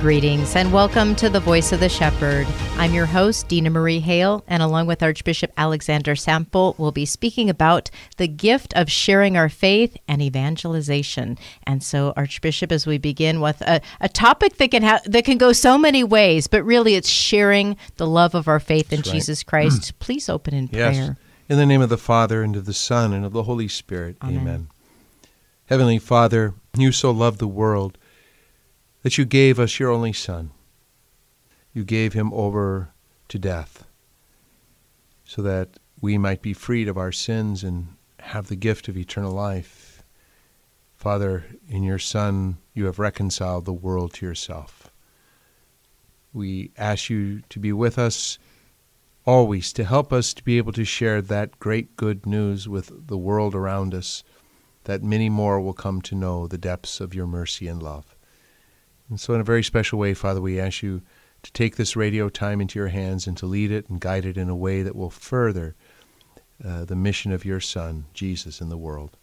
Greetings and welcome to The Voice of the Shepherd. I'm your host, Dina Marie Hale, and along with Archbishop Alexander Sample, we'll be speaking about the gift of sharing our faith and evangelization. And so, Archbishop, as we begin with a topic that can go so many ways, but really it's sharing the love of our faith in Jesus Christ. Please open in prayer. In the name of the Father, and of the Son, and of the Holy Spirit. Amen. Heavenly Father, you so loved the world that you gave us your only Son. You gave him over to death so that we might be freed of our sins and have the gift of eternal life. Father, in your Son, you have reconciled the world to yourself. We ask you to be with us always, to help us to be able to share that great good news with the world around us, that many more will come to know the depths of your mercy and love. And so in a very special way, Father, we ask you to take this radio time into your hands and to lead it and guide it in a way that will further the mission of your Son, Jesus, in the world.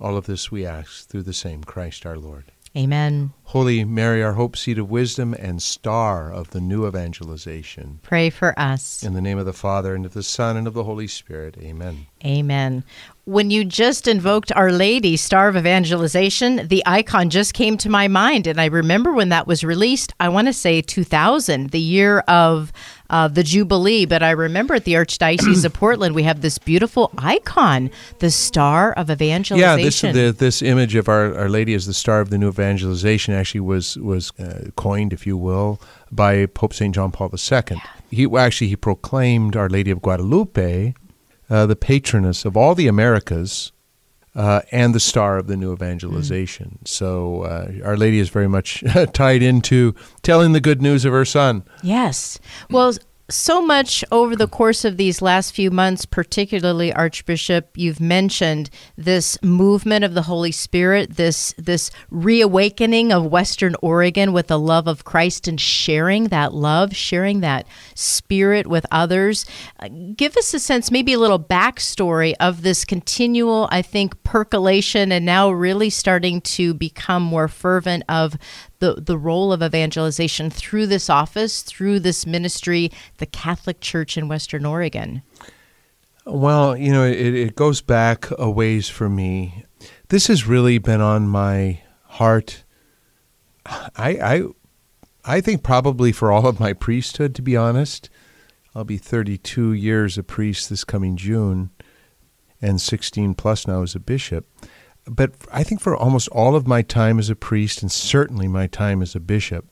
All of this we ask through the same Christ our Lord. Amen. Holy Mary, our hope, seat of wisdom, and star of the new evangelization, pray for us. In the name of the Father, and of the Son, and of the Holy Spirit. Amen. Amen. When you just invoked Our Lady, star of evangelization, the icon just came to my mind. And I remember when that was released, I want to say 2000, the year of the Jubilee. But I remember at the Archdiocese of Portland, we have this beautiful icon, the star of evangelization. Yeah, this image of Our Lady as the star of the new evangelization actually was coined, if you will, by Pope St. John Paul II. Yeah. He proclaimed Our Lady of Guadalupe the patroness of all the Americas and the star of the new evangelization. Mm. So Our Lady is very much tied into telling the good news of her Son. Yes. Well, so much over the course of these last few months, particularly, Archbishop, you've mentioned this movement of the Holy Spirit, this reawakening of Western Oregon with the love of Christ and sharing that love, sharing that spirit with others. Give us a sense, maybe a little backstory of this continual, I think, percolation and now really starting to become more fervent of the role of evangelization through this office, through this ministry, the Catholic Church in Western Oregon? Well, you know, it goes back a ways for me. This has really been on my heart, I think probably for all of my priesthood, to be honest. I'll be 32 years a priest this coming June, and 16 plus now as a bishop. But I think for almost all of my time as a priest, and certainly my time as a bishop,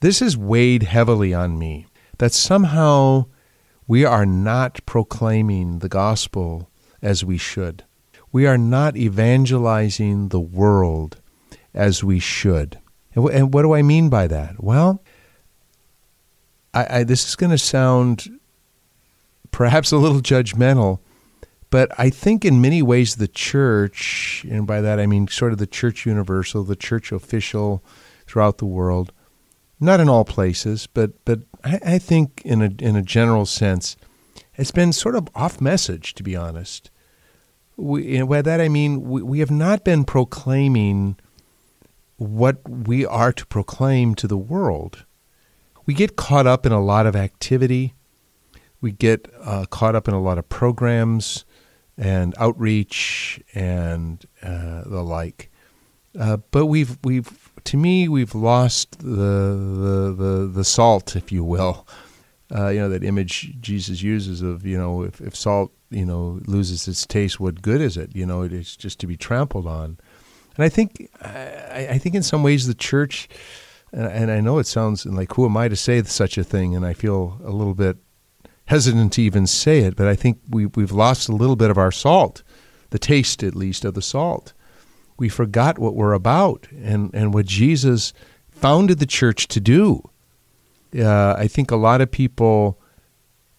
this has weighed heavily on me, that somehow we are not proclaiming the gospel as we should. We are not evangelizing the world as we should. And what do I mean by that? Well, I this is going to sound perhaps a little judgmental, but I think in many ways the Church, and by that I mean sort of the Church universal, the Church official throughout the world, not in all places, but I think in a general sense, it's been sort of off message, to be honest. And by that I mean we have not been proclaiming what we are to proclaim to the world. We get caught up in a lot of activity. We get caught up in a lot of programs and outreach and the like, but we've to me we've lost the salt, if you will, that image Jesus uses of, if salt, loses its taste, what good is it? It's just to be trampled on. And I think in some ways the church, and I know it sounds like, who am I to say such a thing? And I feel a little bit hesitant to even say it, but I think we've lost a little bit of our salt, the taste at least of the salt. We forgot what we're about and what Jesus founded the church to do. I think a lot of people,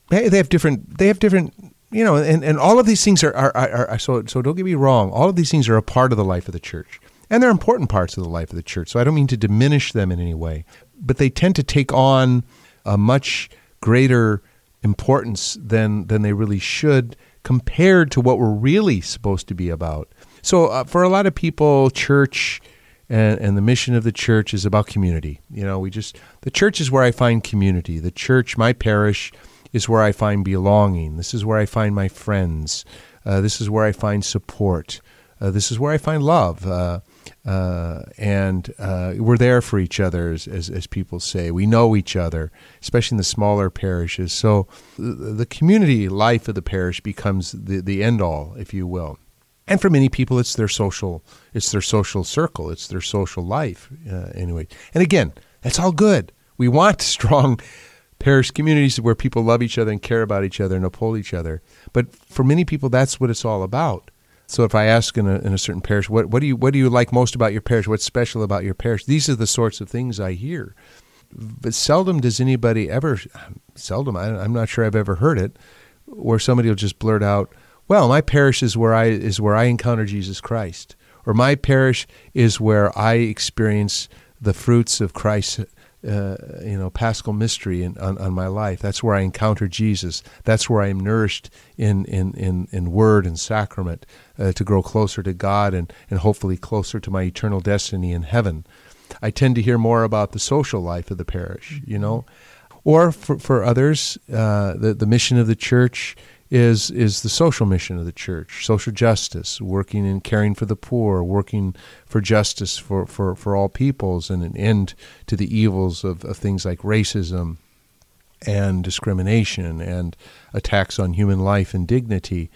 they have different, and all of these things are so don't get me wrong, all of these things are a part of the life of the church, and they're important parts of the life of the church, so I don't mean to diminish them in any way, but they tend to take on a much greater importance than they really should compared to what we're really supposed to be about. So for a lot of people, church and the mission of the church is about community. The church is where I find community. The church, my parish, is where I find belonging. This is where I find my friends. This is where I find support. This is where I find love. And we're there for each other, as people say. We know each other, especially in the smaller parishes. So the community life of the parish becomes the end all, if you will. And for many people, it's their social circle, it's their social life, anyway. And again, that's all good. We want strong parish communities where people love each other and care about each other and uphold each other. But for many people, that's what it's all about. So if I ask in a certain parish, what do you like most about your parish? What's special about your parish? These are the sorts of things I hear. But seldom does anybody I'm not sure I've ever heard it, where somebody will just blurt out, well, my parish is where I encounter Jesus Christ, or my parish is where I experience the fruits of Christ's, Paschal mystery on my life. That's where I encounter Jesus. That's where I am nourished in word and sacrament to grow closer to God and hopefully closer to my eternal destiny in heaven. I tend to hear more about the social life of the parish, Or for others, the mission of the church is the social mission of the church, social justice, working and caring for the poor, working for justice for all peoples and an end to the evils of things like racism and discrimination and attacks on human life and dignity.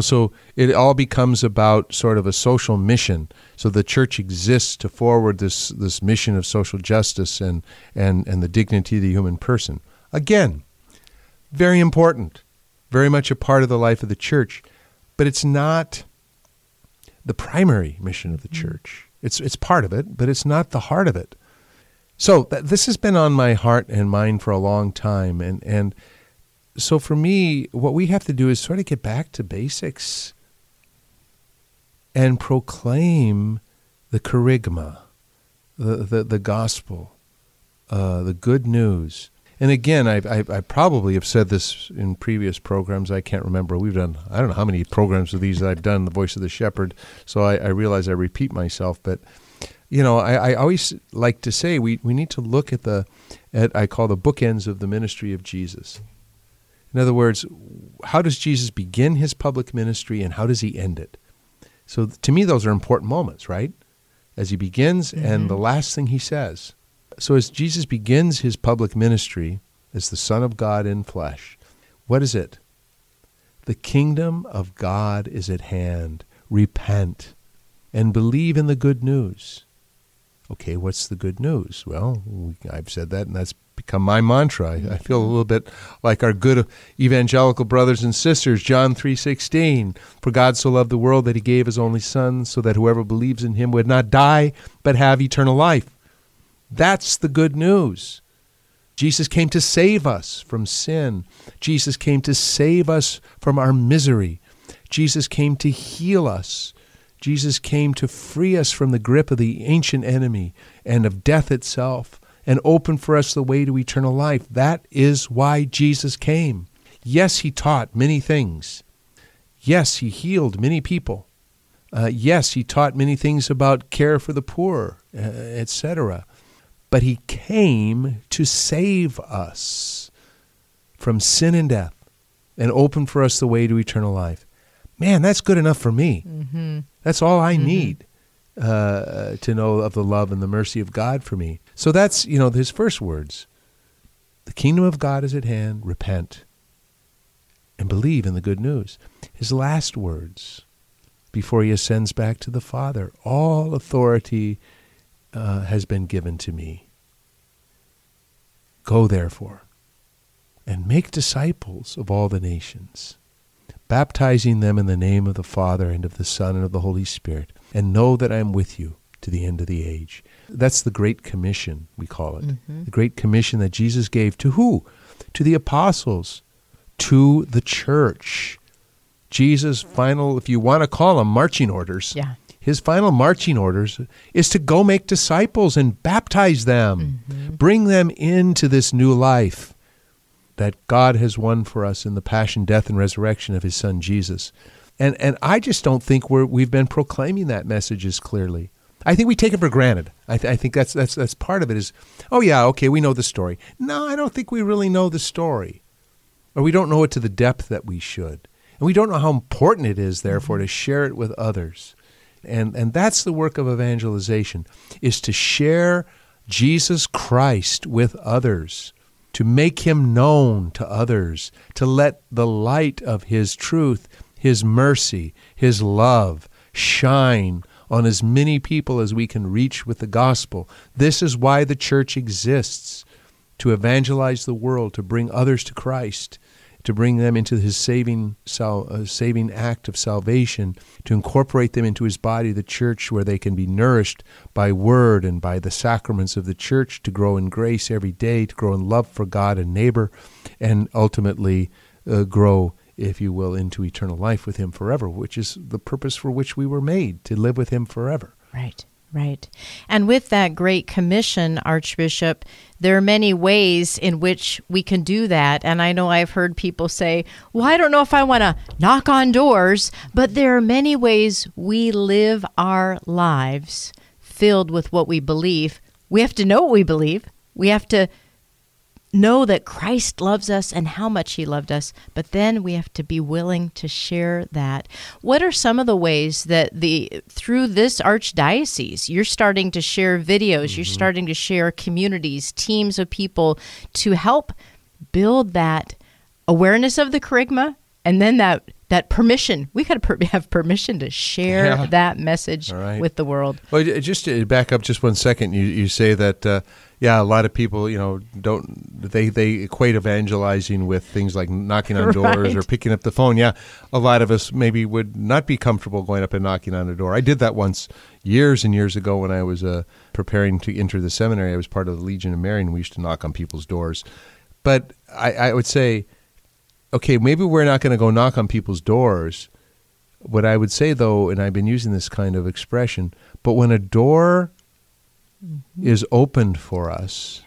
So it all becomes about sort of a social mission. So the church exists to forward this mission of social justice and the dignity of the human person. Again, very important. Very much a part of the life of the church, but it's not the primary mission of the church. It's part of it, but it's not the heart of it. So this has been on my heart and mind for a long time, and so for me, what we have to do is sort of get back to basics and proclaim the kerygma, the gospel, the good news. And again, I probably have said this in previous programs. I can't remember. We've done, I don't know how many programs of these I've done, The Voice of the Shepherd, so I realize I repeat myself. But, I always like to say we need to look at I call the bookends of the ministry of Jesus. In other words, how does Jesus begin his public ministry and how does he end it? So to me, those are important moments, right? As he begins and the last thing he says. So as Jesus begins his public ministry as the Son of God in flesh, what is it? The kingdom of God is at hand. Repent and believe in the good news. Okay, what's the good news? Well, I've said that, and that's become my mantra. I feel a little bit like our good evangelical brothers and sisters, John 3:16, for God so loved the world that he gave his only Son, so that whoever believes in him would not die but have eternal life. That's the good news. Jesus came to save us from sin. Jesus came to save us from our misery. Jesus came to heal us. Jesus came to free us from the grip of the ancient enemy and of death itself and open for us the way to eternal life. That is why Jesus came. Yes, he taught many things. Yes, he healed many people. Yes, he taught many things about care for the poor, etc., but he came to save us from sin and death and open for us the way to eternal life. Man, that's good enough for me. Mm-hmm. That's all I need to know of the love and the mercy of God for me. So that's, his first words. The kingdom of God is at hand. Repent and believe in the good news. His last words before he ascends back to the Father, all authority has been given to me. Go therefore and make disciples of all the nations, baptizing them in the name of the Father and of the Son and of the Holy Spirit, and know that I am with you to the end of the age. That's the Great Commission, we call it. Mm-hmm. The Great Commission that Jesus gave to who? To the apostles, to the church. Jesus' final, if you want to call them marching orders, yeah. His final marching orders is to go make disciples and baptize them, mm-hmm. Bring them into this new life that God has won for us in the passion, death, and resurrection of his son Jesus. And I just don't think we've been proclaiming that message as clearly. I think we take it for granted. I think that's part of it is, oh yeah, okay, we know the story. No, I don't think we really know the story. Or we don't know it to the depth that we should. And we don't know how important it is, therefore, to share it with others. And that's the work of evangelization, is to share Jesus Christ with others, to make him known to others, to let the light of his truth, his mercy, his love shine on as many people as we can reach with the gospel. This is why the church exists, to evangelize the world, to bring others to Christ, to bring them into his saving act of salvation, to incorporate them into his body, the church, where they can be nourished by word and by the sacraments of the church, to grow in grace every day, to grow in love for God and neighbor, and ultimately grow, if you will, into eternal life with him forever, which is the purpose for which we were made, to live with him forever. Right. Right. And with that Great Commission, Archbishop, there are many ways in which we can do that. And I know I've heard people say, well, I don't know if I want to knock on doors, but there are many ways we live our lives filled with what we believe. We have to know what we believe. We have to know that Christ loves us and how much he loved us, but then we have to be willing to share that. What are some of the ways that through this archdiocese, you're starting to share videos, mm-hmm. You're starting to share communities, teams of people to help build that awareness of the kerygma, and then that permission. We got to have permission to share that message with the world. Well, just to back up just one second, you say that... yeah, a lot of people, don't they equate evangelizing with things like knocking on doors or picking up the phone. Yeah, a lot of us maybe would not be comfortable going up and knocking on a door. I did that once years and years ago when I was preparing to enter the seminary. I was part of the Legion of Mary, and we used to knock on people's doors. But I would say, okay, maybe we're not going to go knock on people's doors. What I would say, though, and I've been using this kind of expression, but when a door is opened for us,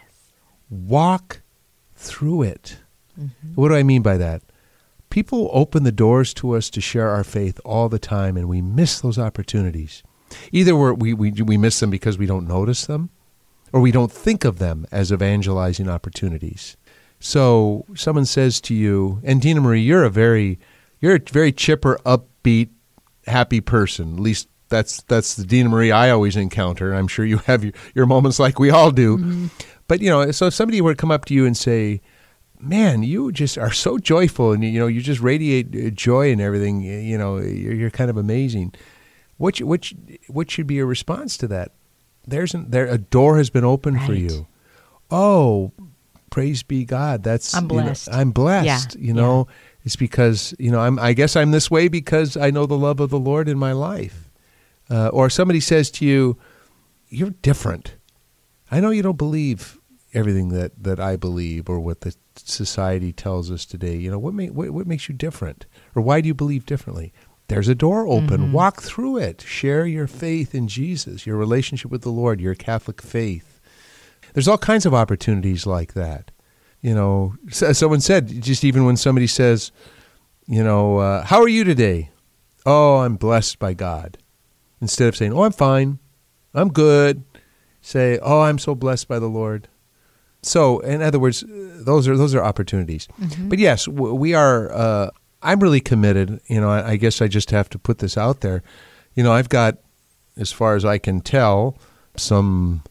walk through it. Mm-hmm. What do I mean by that? People open the doors to us to share our faith all the time, and we miss those opportunities. Either we miss them because we don't notice them, or we don't think of them as evangelizing opportunities. So someone says to you, and Dina Marie, you're a very chipper, upbeat, happy person, at least That's the Dina Marie I always encounter. I'm sure you have your moments like we all do. Mm-hmm. But, so if somebody were to come up to you and say, man, you just are so joyful and, you just radiate joy and everything, you're kind of amazing. What should be your response to that? A door has been opened for you. Oh, praise be God. I'm blessed. I'm blessed, Yeah. It's because, I guess I'm this way because I know the love of the Lord in my life. Or somebody says to you, you're different. I know you don't believe everything that I believe or what the society tells us today. What makes you different? Or why do you believe differently? There's a door open. Mm-hmm. Walk through it. Share your faith in Jesus, your relationship with the Lord, your Catholic faith. There's all kinds of opportunities like that. Someone said, just even when somebody says, how are you today? Oh, I'm blessed by God. Instead of saying, oh, I'm fine, I'm good, say, oh, I'm so blessed by the Lord. So, in other words, those are opportunities. Mm-hmm. But yes, we are, I'm really committed. I guess I just have to put this out there. I've got, as far as I can tell, some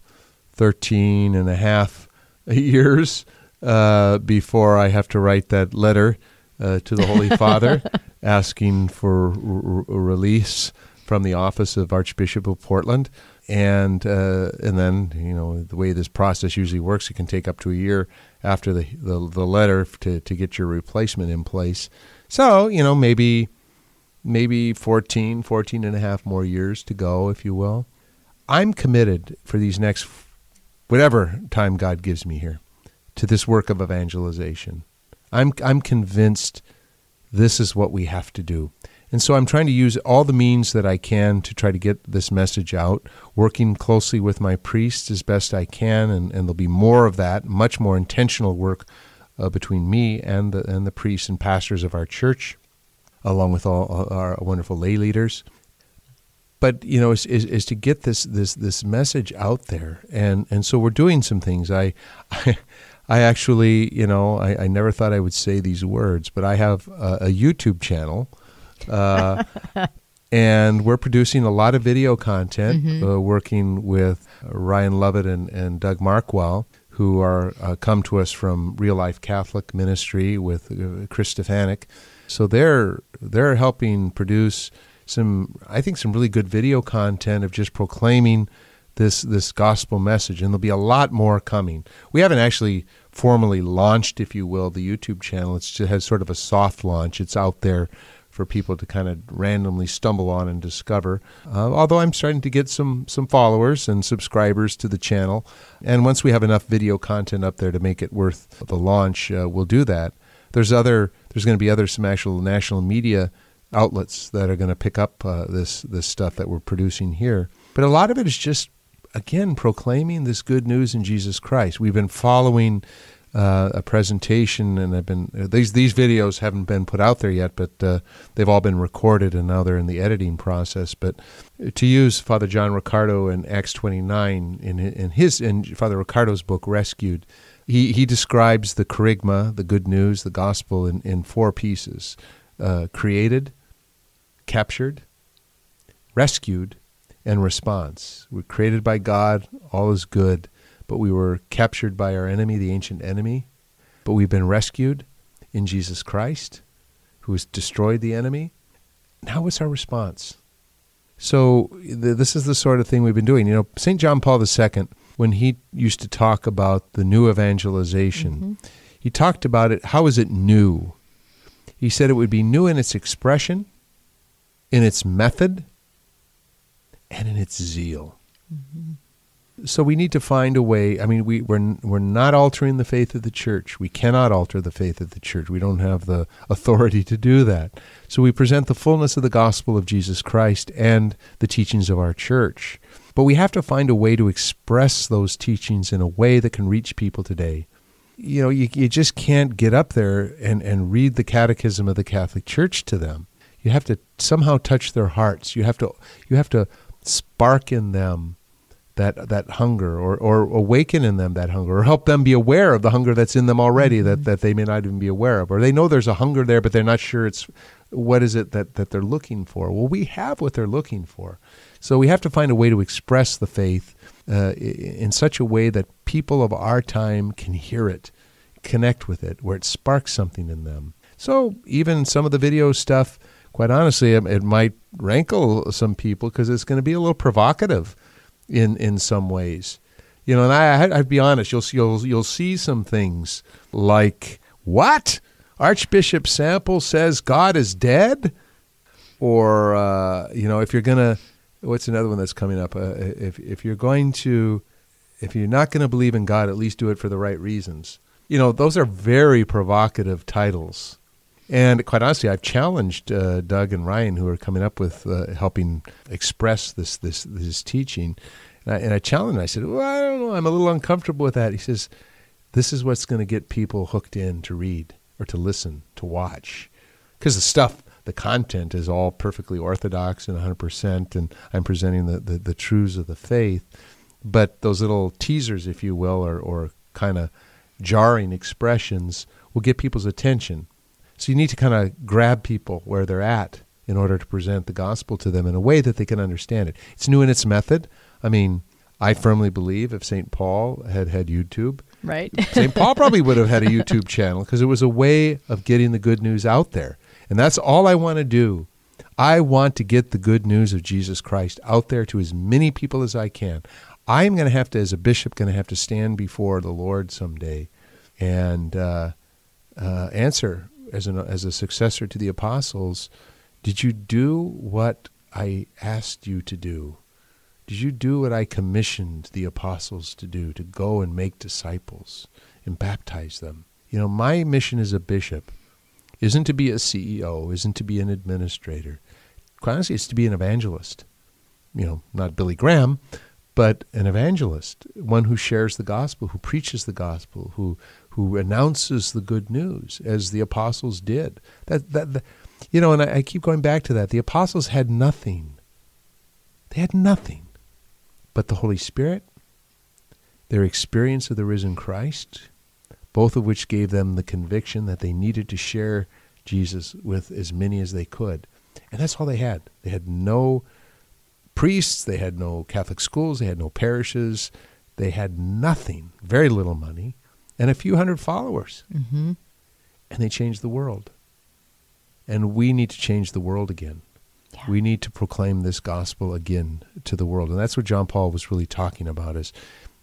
13 and a half years before I have to write that letter to the Holy Father asking for release from the office of Archbishop of Portland. And then, you know, the way this process usually works, it can take up to a year after the letter to get your replacement in place. So, you know, maybe 14 and a half more years to go, if you will. I'm committed for these next, whatever time God gives me here, to this work of evangelization. I'm convinced this is what we have to do. And so I'm trying to use all the means that I can to try to get this message out, working closely with my priests as best I can, and there'll be more of that, much more intentional work between me and the priests and pastors of our church, along with all our wonderful lay leaders. But, you know, is to get this message out there. And so we're doing some things. I actually, you know, I never thought I would say these words, but I have a YouTube channel. And we're producing a lot of video content, working with Ryan Lovett and Doug Markwell, who are come to us from Real Life Catholic Ministry with Chris Stefanik. So they're helping produce some really good video content of just proclaiming this gospel message, and there'll be a lot more coming. We haven't actually formally launched, if you will, the YouTube channel. It has sort of a soft launch. It's out there for people to kind of randomly stumble on and discover. Although I'm starting to get some followers and subscribers to the channel. And once we have enough video content up there to make it worth the launch, we'll do that. There's going to be some actual national media outlets that are going to pick up this stuff that we're producing here. But a lot of it is just, again, proclaiming this good news in Jesus Christ. We've been following a presentation, and I've been these videos haven't been put out there yet, but they've all been recorded, and now they're in the editing process. But to use Father John Ricardo in Acts 29 in Father Ricardo's book Rescued, he describes the kerygma, the good news, the gospel in four pieces: created, captured, rescued, and response. We're created by God; all is good. But we were captured by our enemy, the ancient enemy. But we've been rescued in Jesus Christ, who has destroyed the enemy. Now what's our response? So this is the sort of thing we've been doing. You know, St. John Paul II, when he used to talk about the new evangelization, he talked about it, how is it new? He said it would be new in its expression, in its method, and in its zeal. Mm-hmm. So we need to find a way. I mean, we're not altering the faith of the church. We cannot alter the faith of the church. We don't have the authority to do that. So we present the fullness of the gospel of Jesus Christ and the teachings of our church. But we have to find a way to express those teachings in a way that can reach people today. You know, you just can't get up there and read the Catechism of the Catholic Church to them. You have to somehow touch their hearts. You have to spark in them that hunger, or awaken in them that hunger, or help them be aware of the hunger that's in them already that they may not even be aware of. Or they know there's a hunger there, but they're not sure what is it that they're looking for. Well, we have what they're looking for. So we have to find a way to express the faith in such a way that people of our time can hear it, connect with it, where it sparks something in them. So even some of the video stuff, quite honestly, it might rankle some people because it's going to be a little provocative in some ways, you know, and I'd be honest, you'll see some things like, what? Archbishop Sample says God is dead? Or, you know, if you're going to, what's another one that's coming up? If you're not going to believe in God, at least do it for the right reasons. You know, those are very provocative titles. And quite honestly, I've challenged Doug and Ryan, who are coming up with helping express this teaching. And I challenged him. I said, well, I don't know. I'm a little uncomfortable with that. He says, this is what's going to get people hooked in to read or to listen, to watch. Because the content is all perfectly orthodox and 100%, and I'm presenting the truths of the faith. But those little teasers, if you will, or kind of jarring expressions will get people's attention. So you need to kind of grab people where they're at in order to present the gospel to them in a way that they can understand it. It's new in its method. I mean, I firmly believe if St. Paul had YouTube, Right. St. Paul probably would have had a YouTube channel because it was a way of getting the good news out there. And that's all I want to do. I want to get the good news of Jesus Christ out there to as many people as I can. I'm going to have to, as a bishop, going to have to stand before the Lord someday and answer as a successor to the apostles, did you do what I asked you to do? Did you do what I commissioned the apostles to do, to go and make disciples and baptize them? You know, my mission as a bishop isn't to be a CEO, isn't to be an administrator. Quite honestly, it's to be an evangelist. You know, not Billy Graham, but an evangelist, one who shares the gospel, who preaches the gospel, who announces the good news, as the apostles did. You know, and I keep going back to that. The apostles had nothing. They had nothing. But the Holy Spirit, their experience of the risen Christ, both of which gave them the conviction that they needed to share Jesus with as many as they could. And that's all they had. They had no priests, they had no Catholic schools, they had no parishes, they had nothing, very little money, and a few hundred followers. Mm-hmm. And they changed the world. And we need to change the world again. Yeah. We need to proclaim this gospel again to the world. And that's what John Paul was really talking about, is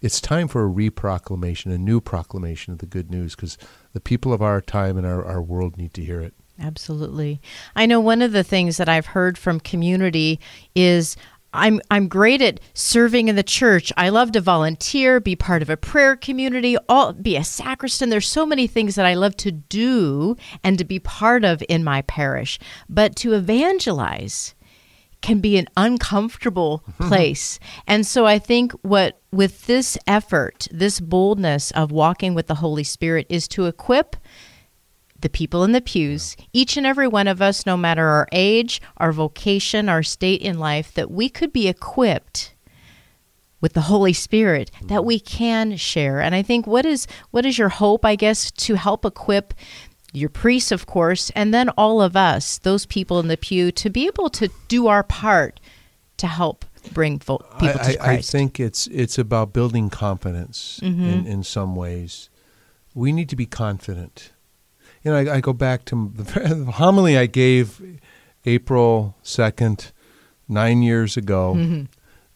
it's time for a re-proclamation, a new proclamation of the good news, because the people of our time and our world need to hear it. Absolutely. I know one of the things that I've heard from community is, I'm great at serving in the church. I love to volunteer, be part of a prayer community, be a sacristan. There's so many things that I love to do and to be part of in my parish. But to evangelize can be an uncomfortable place. And so I think what with this effort, this boldness of walking with the Holy Spirit, is to equip the people in the pews, each and every one of us, no matter our age, our vocation, our state in life, that we could be equipped with the Holy Spirit, that we can share. And I think what is your hope, I guess, to help equip your priests, of course, and then all of us, those people in the pew, to be able to do our part to help bring people to Christ? I think it's about building confidence in some ways. We need to be confident. You know, I go back to the homily I gave April 2nd, 9 years ago,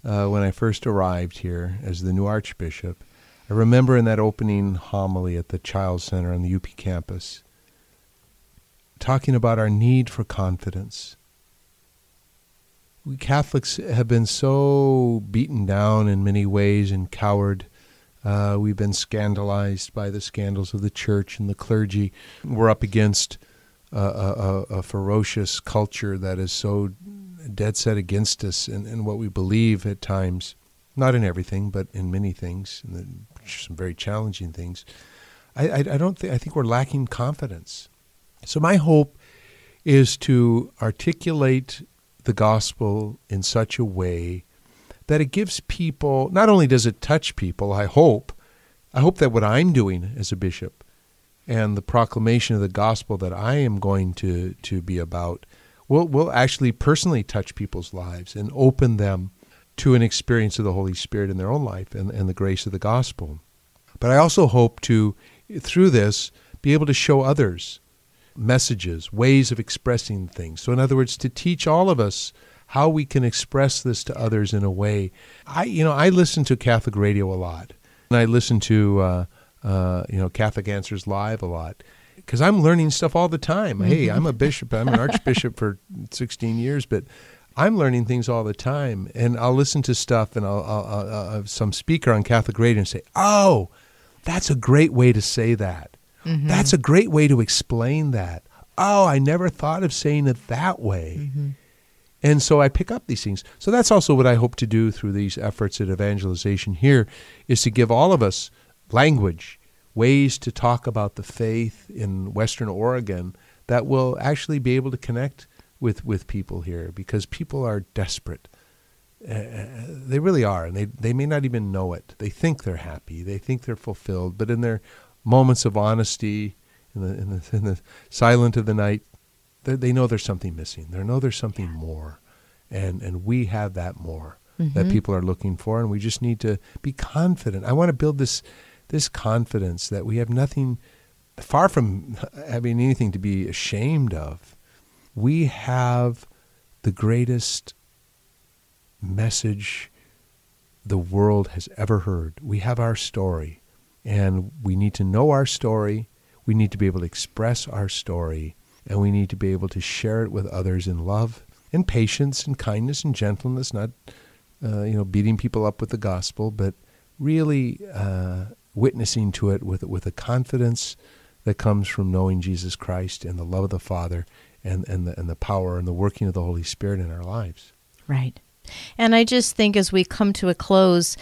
when I first arrived here as the new Archbishop. I remember in that opening homily at the Child Center on the UP campus, talking about our need for confidence. We Catholics have been so beaten down in many ways and cowered. We've been scandalized by the scandals of the church and the clergy. We're up against a ferocious culture that is so dead set against us in what we believe at times, not in everything, but in many things, and some very challenging things. I think we're lacking confidence. So my hope is to articulate the gospel in such a way that it gives people, not only does it touch people, I hope that what I'm doing as a bishop and the proclamation of the gospel that I am going to be about will actually personally touch people's lives and open them to an experience of the Holy Spirit in their own life and the grace of the gospel. But I also hope to, through this, be able to show others messages, ways of expressing things. So in other words, to teach all of us how we can express this to others in a way. I listen to Catholic radio a lot, and I listen to Catholic Answers Live a lot, because I'm learning stuff all the time. Hey, I'm a bishop. I'm an archbishop for 16 years, but I'm learning things all the time. And I'll listen to stuff, and I'll some speaker on Catholic radio and say, "Oh, that's a great way to say that. Mm-hmm. That's a great way to explain that. Oh, I never thought of saying it that way." Mm-hmm. And so I pick up these things. So that's also what I hope to do through these efforts at evangelization here, is to give all of us language, ways to talk about the faith in Western Oregon that will actually be able to connect with people here, because people are desperate. They really are, and they may not even know it. They think they're happy. They think they're fulfilled. But in their moments of honesty, in the silent of the night, they know there's something missing. They know there's something more. And we have that more that people are looking for, and we just need to be confident. I want to build this this confidence that we have nothing, far from having anything to be ashamed of, we have the greatest message the world has ever heard. We have our story, and we need to know our story. We need to be able to express our story, and we need to be able to share it with others in love and patience and kindness and gentleness, not beating people up with the gospel, but really witnessing to it with a confidence that comes from knowing Jesus Christ and the love of the Father and the power and the working of the Holy Spirit in our lives. Right. And I just think as we come to a close,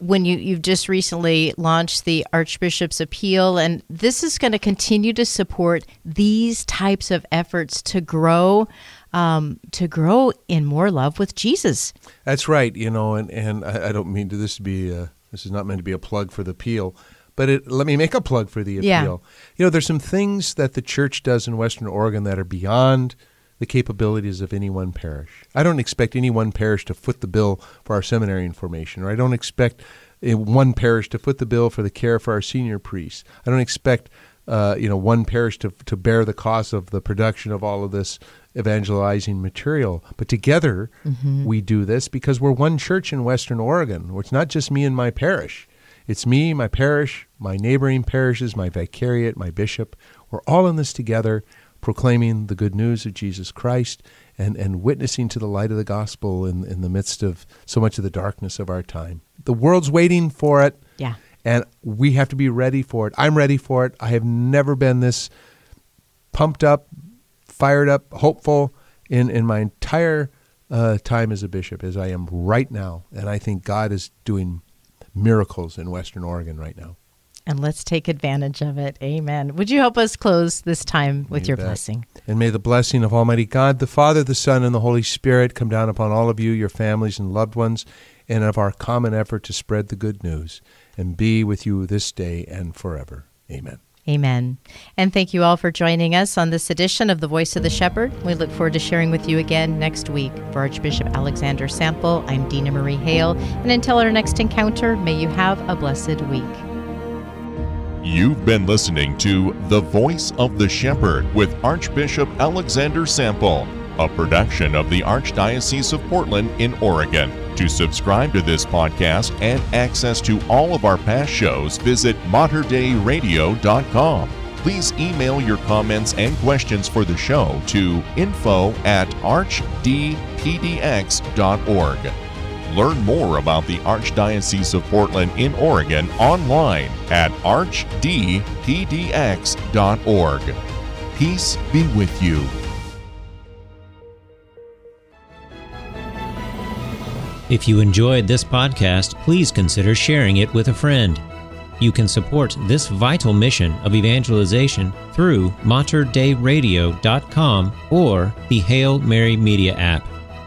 when you've just recently launched the Archbishop's Appeal, and this is going to continue to support these types of efforts to grow in more love with Jesus. That's right. And I don't mean this is not meant to be a plug for the appeal, but let me make a plug for the appeal. Yeah. There's some things that the church does in Western Oregon that are beyond the capabilities of any one parish. I don't expect any one parish to foot the bill for our seminary information, or I don't expect one parish to foot the bill for the care for our senior priests. I don't expect one parish to bear the cost of the production of all of this evangelizing material. But together, we do this because we're one church in Western Oregon, where it's not just me and my parish. It's me, my parish, my neighboring parishes, my vicariate, my bishop. We're all in this together, proclaiming the good news of Jesus Christ and witnessing to the light of the gospel in the midst of so much of the darkness of our time. The world's waiting for it. Yeah. And we have to be ready for it. I'm ready for it. I have never been this pumped up, fired up, hopeful in my entire time as a bishop as I am right now. And I think God is doing miracles in Western Oregon right now. And let's take advantage of it. Amen. Would you help us close this time with your blessing? And may the blessing of Almighty God, the Father, the Son, and the Holy Spirit come down upon all of you, your families and loved ones, and of our common effort to spread the good news, and be with you this day and forever. Amen. Amen. And thank you all for joining us on this edition of The Voice of the Shepherd. We look forward to sharing with you again next week. For Archbishop Alexander Sample, I'm Dina Marie Hale. And until our next encounter, may you have a blessed week. You've been listening to The Voice of the Shepherd with Archbishop Alexander Sample, a production of the Archdiocese of Portland in Oregon. To subscribe to this podcast and access to all of our past shows, visit MaterDeiRadio.com. Please email your comments and questions for the show to info@archdpdx.org. Learn more about the Archdiocese of Portland in Oregon online at archdpdx.org. Peace be with you. If you enjoyed this podcast, please consider sharing it with a friend. You can support this vital mission of evangelization through MaterDeiRadio.com or the Hail Mary Media app.